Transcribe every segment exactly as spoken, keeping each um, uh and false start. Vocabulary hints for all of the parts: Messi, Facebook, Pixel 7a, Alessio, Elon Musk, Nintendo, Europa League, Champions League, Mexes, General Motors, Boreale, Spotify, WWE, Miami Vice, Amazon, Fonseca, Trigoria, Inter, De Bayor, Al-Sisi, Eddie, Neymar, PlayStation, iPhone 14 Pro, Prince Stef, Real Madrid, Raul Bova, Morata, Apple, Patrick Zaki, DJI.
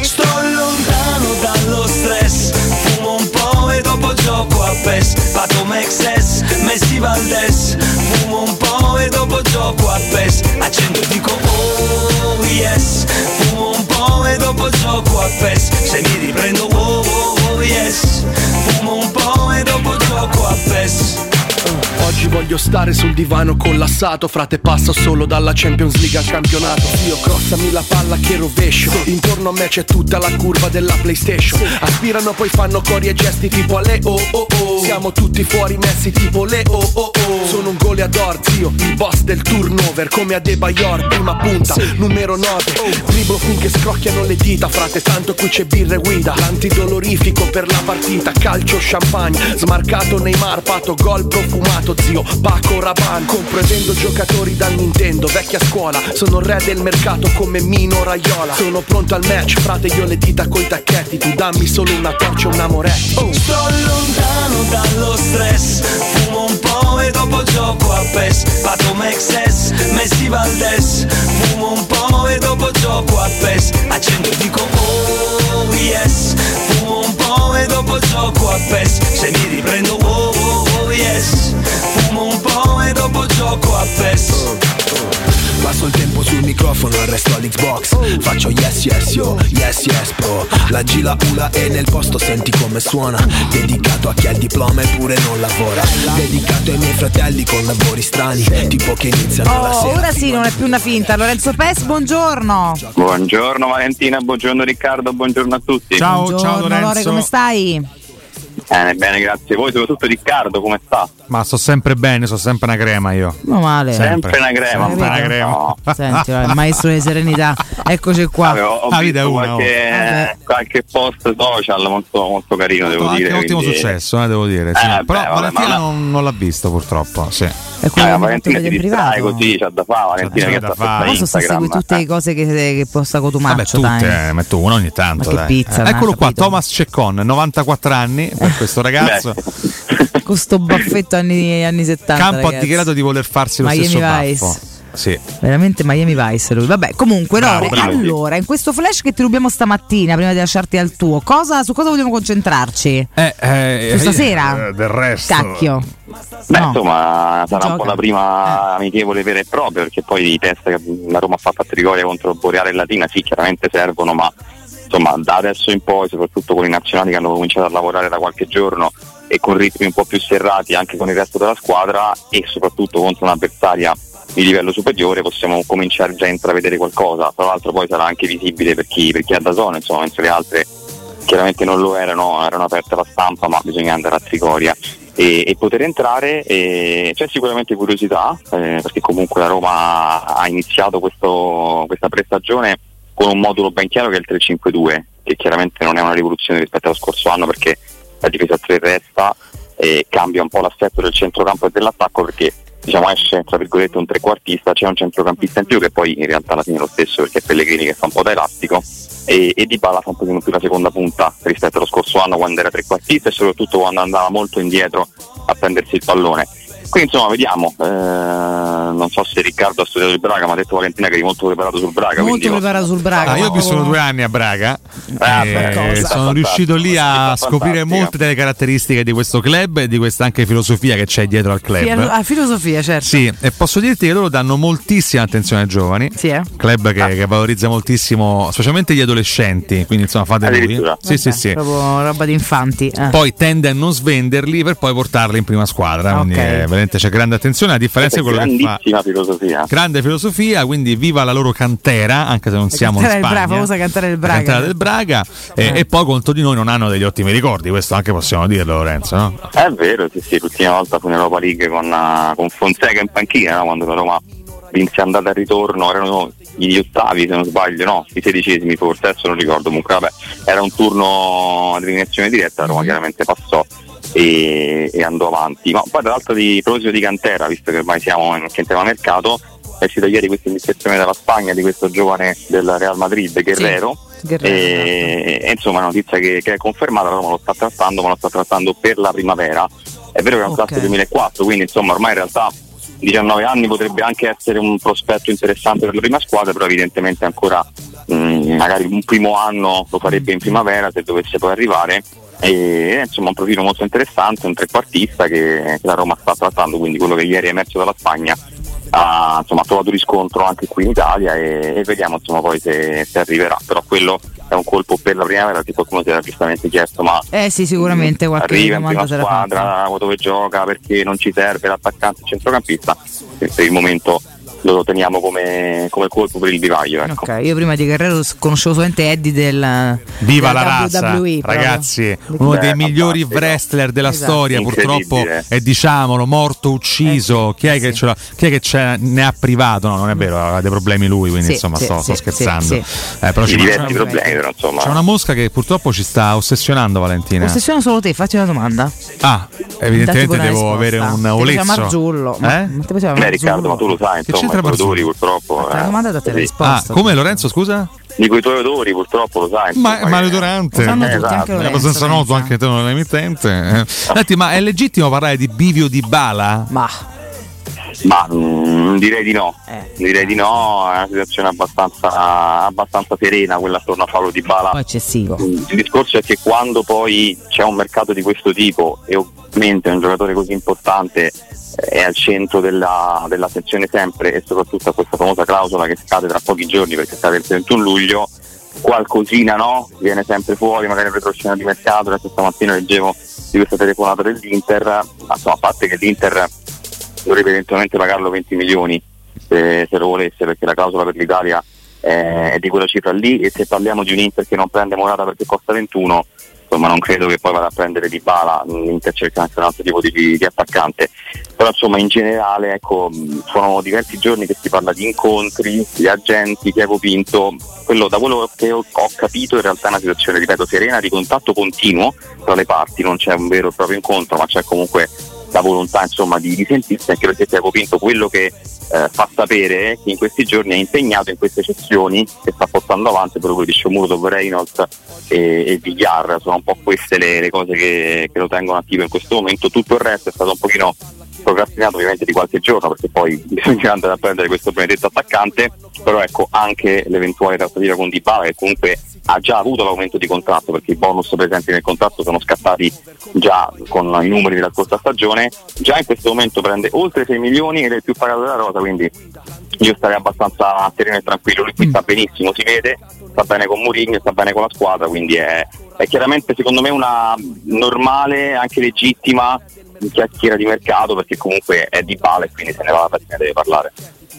Sto lontano dallo stress, fumo un po' e dopo gioco a P E S. Pato Mexes, Messi Valdes, fumo un po' e dopo gioco a P E S. Accendo e dico oh yes, fumo un po' e dopo gioco a P E S. Se mi riprendo oh oh oh yes, fumo un po' e dopo gioco a P E S. Oggi voglio stare sul divano collassato, frate passa solo dalla Champions League al campionato. Io crossami la palla che rovescio, intorno a me c'è tutta la curva della PlayStation. Aspirano poi fanno cori e gesti tipo ale oh oh oh. Siamo tutti fuori messi tipo le oh oh oh. Sono un goleador zio, il boss del turnover come a De Bayor, prima punta, numero nove. Dribblo finché scrocchiano le dita, frate tanto qui c'è birra e guida. L'antidolorifico per la partita, calcio champagne, smarcato Neymar, Pato gol profumato. Zio, Paco Rabanne, compro e vendo giocatori da Nintendo, vecchia scuola. Sono il re del mercato come Mino Raiola. Sono pronto al match, frate io le dita coi tacchetti. Tu dammi solo una torcia, un amoretti oh. Sto lontano dallo stress, fumo un po' e dopo gioco a P E S. Pato Mexes, Messi Valdes, fumo un po' e dopo gioco a P E S. Accendo e dico oh yes, fumo un po' e dopo gioco a P E S. Se mi riprendo oh oh oh yes, fumo un po' e dopo gioco a P E S. Passo il tempo sul microfono, arresto all'Xbox. Faccio yes yes yo, yes yes bro. La G la ula e nel posto senti come suona. Dedicato a chi ha il diploma eppure non lavora. Dedicato ai miei fratelli con lavori strani, tipo che iniziano oh, la sera. Ora sì, non è più una finta. Lorenzo P E S, buongiorno. Buongiorno Valentina, buongiorno Riccardo, buongiorno a tutti. Ciao, buongiorno, ciao Lorenzo. Lore, come stai? Bene, bene, grazie. Voi soprattutto Riccardo, come sta? Ma sto sempre bene, sono sempre una crema io. No male. Sempre, sempre una crema. Sempre una crema. No. Senti, il maestro di serenità, eccoci qua. Vabbè, ho ah, visto qualche, qualche post social molto, molto carino, devo anche dire. Anche quindi... ottimo successo, eh, devo dire. Eh, sì. Beh, però vabbè, Valentina ma... non, non l'ha visto purtroppo, sì. E quindi eh, Valentina ti distrai così, c'ha da fare, Valentina che sta fa. Però so sta seguendo tutte eh. le cose che, che posta Cotumaccio. Vabbè, tutte, eh, metto una ogni tanto. Dai. Pizza, eh, eccolo qua, Thomas Ceccon, novantaquattro anni. Questo ragazzo con sto baffetto anni, anni settanta. Campo ragazzi. Ha dichiarato di voler farsi lo Miami stesso Vice. Baffo sì. Veramente Miami Vice lui. Vabbè comunque bravo, no, bravo. Allora in questo flash che ti rubiamo stamattina prima di lasciarti al tuo cosa, su cosa vogliamo concentrarci? Eh, eh, su stasera? Eh, del resto cacchio. Beh, no. Insomma, sarà Gioca. Un po' la prima amichevole vera e propria, perché poi i test che la Roma ha fatto a Trigoria contro Boreale e Latina sì chiaramente servono, ma insomma da adesso in poi, soprattutto con i nazionali che hanno cominciato a lavorare da qualche giorno e con ritmi un po' più serrati anche con il resto della squadra e soprattutto contro un'avversaria di livello superiore, possiamo cominciare già a intravedere qualcosa. Tra l'altro poi sarà anche visibile per chi, per chi ha da zona, insomma, mentre le altre chiaramente non lo erano, erano aperte alla stampa, ma bisogna andare a Trigoria e, e poter entrare. E c'è sicuramente curiosità eh, perché comunque la Roma ha iniziato questo, questa prestagione con un modulo ben chiaro che è il tre cinque due, che chiaramente non è una rivoluzione rispetto allo scorso anno, perché la difesa a tre resta e cambia un po' l'assetto del centrocampo e dell'attacco, perché diciamo esce tra virgolette un trequartista, c'è un centrocampista in più che poi in realtà alla fine è lo stesso perché è Pellegrini che fa un po' da elastico e, e Dybala fa un pochino più la seconda punta rispetto allo scorso anno quando era trequartista e soprattutto quando andava molto indietro a prendersi il pallone. Quindi insomma vediamo, eh, non so se Riccardo ha studiato il Braga, ma ha detto Valentina che eri molto preparato sul Braga. Molto preparato io... sul Braga. Ah, io ho vissuto due anni a Braga eh, e cosa? sono fantastico. riuscito lì a scoprire fantastica. molte delle caratteristiche di questo club e di questa anche filosofia che c'è dietro al club. La filosofia, certo. Sì, e posso dirti che loro danno moltissima attenzione ai giovani. Sì, eh. Club che, ah. che valorizza moltissimo, specialmente gli adolescenti. Quindi insomma fate lui. Sì, okay, sì, sì. Proprio roba di infanti. Eh. Poi tende a non svenderli per poi portarli in prima squadra. Okay. Quindi eh, veramente c'è grande attenzione, a differenza di quello che fa. Grandissima filosofia. Grande filosofia, quindi viva la loro cantera, anche se non la siamo in Spagna. Bra- famosa cantera del Braga. La cantera del Braga. Eh. E, e poi contro di noi non hanno degli ottimi ricordi, questo anche possiamo dirlo, Lorenzo, no? È vero, sì, sì, l'ultima volta fu in Europa League con, uh, con Fonseca in panchina, no? Quando la Roma vinse andata e ritorno, erano gli ottavi se non sbaglio, no, i sedicesimi forse, adesso non ricordo, comunque vabbè, era un turno ad eliminazione diretta, la Roma chiaramente passò e, e andò avanti. Ma poi tra l'altro di proposito di cantera, visto che ormai siamo in tema mercato, è uscita ieri questa indicazione dalla Spagna di questo giovane del Real Madrid, Guerrero. Sì. Guerrero, e, e insomma è una notizia che, che è confermata, la Roma lo sta trattando, ma lo sta trattando per la primavera. È vero che è un classe okay. duemilaquattro, quindi insomma ormai in realtà diciannove anni potrebbe anche essere un prospetto interessante per la prima squadra, però evidentemente ancora mh, magari un primo anno lo farebbe in primavera se dovesse poi arrivare. E insomma un profilo molto interessante, un trequartista che la Roma sta trattando, quindi quello che ieri è emerso dalla Spagna ha, insomma, ha trovato riscontro anche qui in Italia e, e vediamo insomma poi se, se arriverà, però quello è un colpo per la primavera, che qualcuno si era giustamente chiesto, ma eh sì, sicuramente qualche arriva in prima squadra dove gioca, perché non ci serve l'attaccante, il centrocampista, e per il momento lo teniamo come, come colpo per il vivaio, ecco. Ok, io prima di Guerrero conoscevo solamente Eddie del Viva della la W W E, razza, ragazzi, uno Beh, dei migliori parte, wrestler della esatto. storia, purtroppo è, diciamolo, morto, ucciso, eh, chi, è sì. che ce la, chi è che ce ne ha privato? No, non è vero, ha dei problemi lui, quindi sì, insomma sì, sto, sì, sto sì, scherzando sì, sì. Eh, però ci diversi problemi, però, insomma. C'è una mosca che purtroppo ci sta ossessionando, Valentina. Ossessiona solo te, facci una domanda. Ah, evidentemente devo risposta. avere un olezzo. Ma Marzullo, eh? Ma Riccardo, ma tu lo sai, insomma. Odori, purtroppo. La domanda da te la risposta. Come Lorenzo, scusa? Dico i tuoi odori, purtroppo lo sai. Ma, ma l'odorante. Lo sanno eh, tutti, esatto. È abbastanza noto anche intorno all'emittente. Senti, ma è legittimo parlare di Bivio Dybala? Ma ma mh, direi di no. Eh. Direi di no, è una situazione abbastanza abbastanza serena quella attorno a Paulo Dybala. Poi eccessivo. Il discorso è che quando poi c'è un mercato di questo tipo e ovviamente un giocatore così importante è al centro della, dell'attenzione sempre, e soprattutto a questa famosa clausola che scade tra pochi giorni perché scade il trentuno luglio, qualcosina no? viene sempre fuori, magari retroscena di mercato. Adesso stamattina leggevo di questa telefonata dell'Inter, insomma, a parte che l'Inter dovrebbe eventualmente pagarlo venti milioni se, se lo volesse, perché la clausola per l'Italia è, è di quella cifra lì, e se parliamo di un Inter che non prende Morata perché costa ventuno, insomma non credo che poi vada a prendere Dybala, l'Inter cerca anche un altro tipo di, di attaccante. Però insomma in generale, ecco, sono diversi giorni che si parla di incontri, di agenti, Tiago Pinto. Quello, da quello che ho, ho capito, in realtà è una situazione, ripeto, serena, di contatto continuo tra le parti, non c'è un vero e proprio incontro, ma c'è comunque la volontà insomma di, di sentirsi, anche perché Tiago Pinto quello che eh, fa sapere eh, che in questi giorni è impegnato in queste cessioni che sta portando avanti, proprio di Shomurodov, Reynolds e, e Villar, sono un po' queste le, le cose che, che lo tengono attivo in questo momento. Tutto il resto è stato un pochino procrastinato ovviamente di qualche giorno, perché poi bisognerà andare a prendere questo benedetto attaccante, però ecco anche l'eventuale trattativa con Dybala, che comunque ha già avuto l'aumento di contratto, perché i bonus presenti nel contratto sono scattati già con i numeri della scorsa stagione, già in questo momento prende oltre sei milioni ed è il più pagato della rosa, quindi io starei abbastanza sereno e tranquillo. Lui qui sta benissimo, si vede, sta bene con Mourinho, sta bene con la squadra, quindi è, è chiaramente secondo me una normale, anche legittima chiacchiera di mercato, perché comunque è Dybala, quindi se ne va, perché ne deve parlare.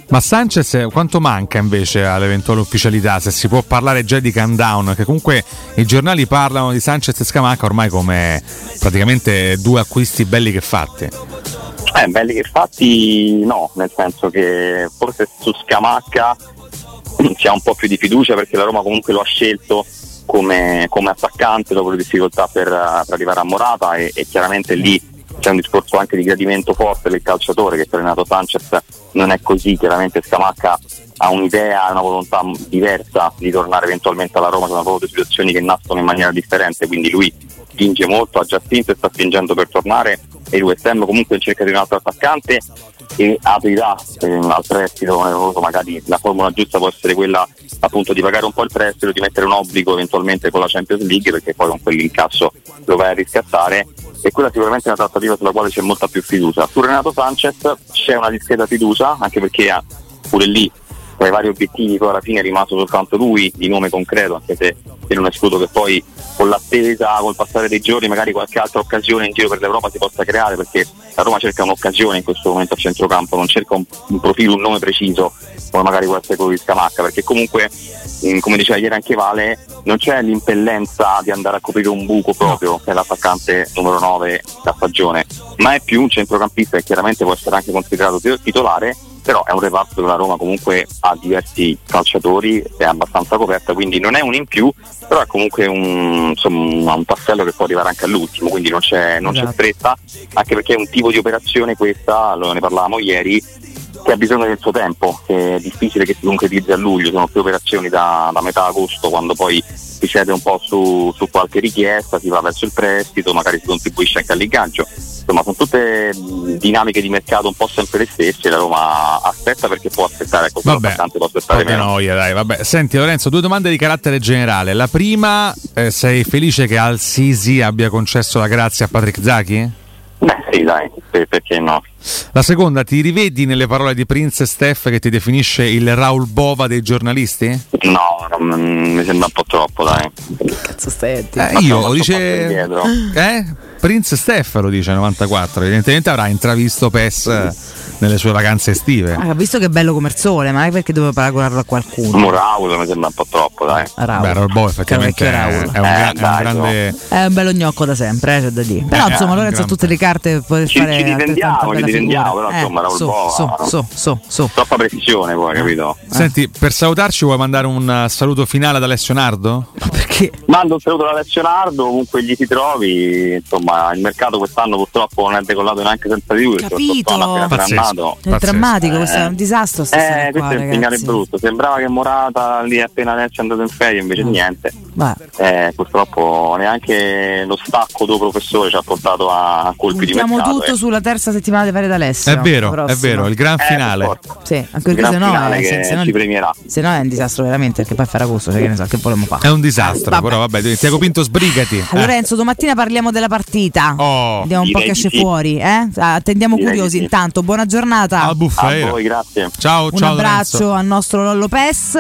Ma Sanchez quanto manca invece all'eventuale ufficialità, se si può parlare già di countdown, che comunque i giornali parlano di Sanchez e Scamacca ormai come praticamente due acquisti belli che fatti. Eh, belli che fatti no, nel senso che forse su Scamacca c'è un po' più di fiducia, perché la Roma comunque lo ha scelto come, come attaccante dopo le difficoltà per, per arrivare a Morata, e, e chiaramente lì c'è un discorso anche di gradimento forte del calciatore, che per Renato Sanchez non è così. Chiaramente Scamacca ha un'idea, ha una volontà diversa di tornare eventualmente alla Roma, sono proprio due situazioni che nascono in maniera differente, quindi lui spinge molto, ha già spinto e sta spingendo per tornare, e lui essendo comunque in cerca di un altro attaccante e aprirà eh, al prestito, eh, magari la formula giusta può essere quella appunto di pagare un po' il prestito, di mettere un obbligo eventualmente con la Champions League, perché poi con quell'incasso lo vai a riscattare, e quella sicuramente è una trattativa sulla quale c'è molta più fiducia. Su Renato Sanchez c'è una discreta fiducia, anche perché pure lì tra i vari obiettivi poi alla fine è rimasto soltanto lui di nome concreto, anche se non escludo che poi con l'attesa, col passare dei giorni, magari qualche altra occasione in giro per l'Europa si possa creare, perché la Roma cerca un'occasione in questo momento a centrocampo, non cerca un, un profilo, un nome preciso come magari può essere quello di Scamacca, perché comunque in, come diceva ieri anche Vale, non c'è l'impellenza di andare a coprire un buco proprio che è l'attaccante numero nove da stagione, ma è più un centrocampista che chiaramente può essere anche considerato titolare, però è un reparto dove la Roma comunque ha diversi calciatori, è abbastanza coperta, quindi non è un in più, però è comunque un, insomma, un tassello che può arrivare anche all'ultimo, quindi non c'è, non esatto. c'è fretta, anche perché è un tipo di operazione questa, lo ne parlavamo ieri, che ha bisogno del suo tempo, che è difficile che si concretizzi a luglio, sono più operazioni da, da metà agosto, quando poi si cede un po' su, su qualche richiesta, si va verso il prestito, magari si contribuisce anche all'ingaggio, insomma sono tutte dinamiche di mercato un po' sempre le stesse, la Roma aspetta perché può aspettare, ecco, vabbè, può aspettare meno. Noia, dai, vabbè. Senti Lorenzo, due domande di carattere generale, la prima, eh, sei felice che Al-Sisi abbia concesso la grazia a Patrick Zaki? Beh sì dai, perché no. La seconda, ti rivedi nelle parole di Prince Stef che ti definisce il Raul Bova dei giornalisti? No, non, mi sembra un po' troppo dai. Che cazzo stai? Eh, io lo dice eh? Prince Stef lo dice novantaquattro, evidentemente avrà intravisto P E S nelle sue vacanze estive. Ha ah, visto che è bello come il sole, ma è perché doveva paragonarlo a qualcuno. No, Raul mi sembra un po' troppo dai. Raul. Beh, Raul Bova effettivamente è, è, un, eh, gran, dai, è un grande è un bello gnocco da sempre, eh, c'è da dire. Però eh, insomma Lorenzo ha tutte le carte per poter ci, fare ci Andiamo, però, eh, insomma, so, Bova, so, no? so, so, so. Troppa precisione poi, capito? Senti, eh. per salutarci vuoi mandare un saluto finale ad Alessio Nardo? Ma perché? Mando un saluto ad Alessio Nardo, comunque gli si trovi, insomma, il mercato quest'anno purtroppo non è decollato neanche senza di lui. Capito? Pazzesco. È drammatico, eh. questo è un disastro. Eh, questo qua, è un segnale brutto, sembrava che Morata lì appena adesso è andato in ferie, invece mm. niente. Eh, purtroppo neanche lo stacco dopo professore ci ha portato a colpi Puntiamo di mercato. Siamo tutto eh. sulla terza settimana di d'Alessio. È vero, prossimo. È vero, il gran finale. Eh, sì, anche il perché se no eh, se, se non, ci premierà. Se no è un disastro veramente, perché poi a Ferragosto, cioè che ne so, che volevamo fare. È un disastro, vabbè. Però vabbè, Tiago Pinto sbrigati. Eh. Lorenzo, domattina parliamo della partita. Oh, vediamo un po' che esce sì. fuori, eh? Attendiamo direi curiosi sì. intanto. Buona giornata. Al buffet. A voi, grazie. Ciao, un ciao. Un abbraccio Lorenzo. Al nostro Lollo P E S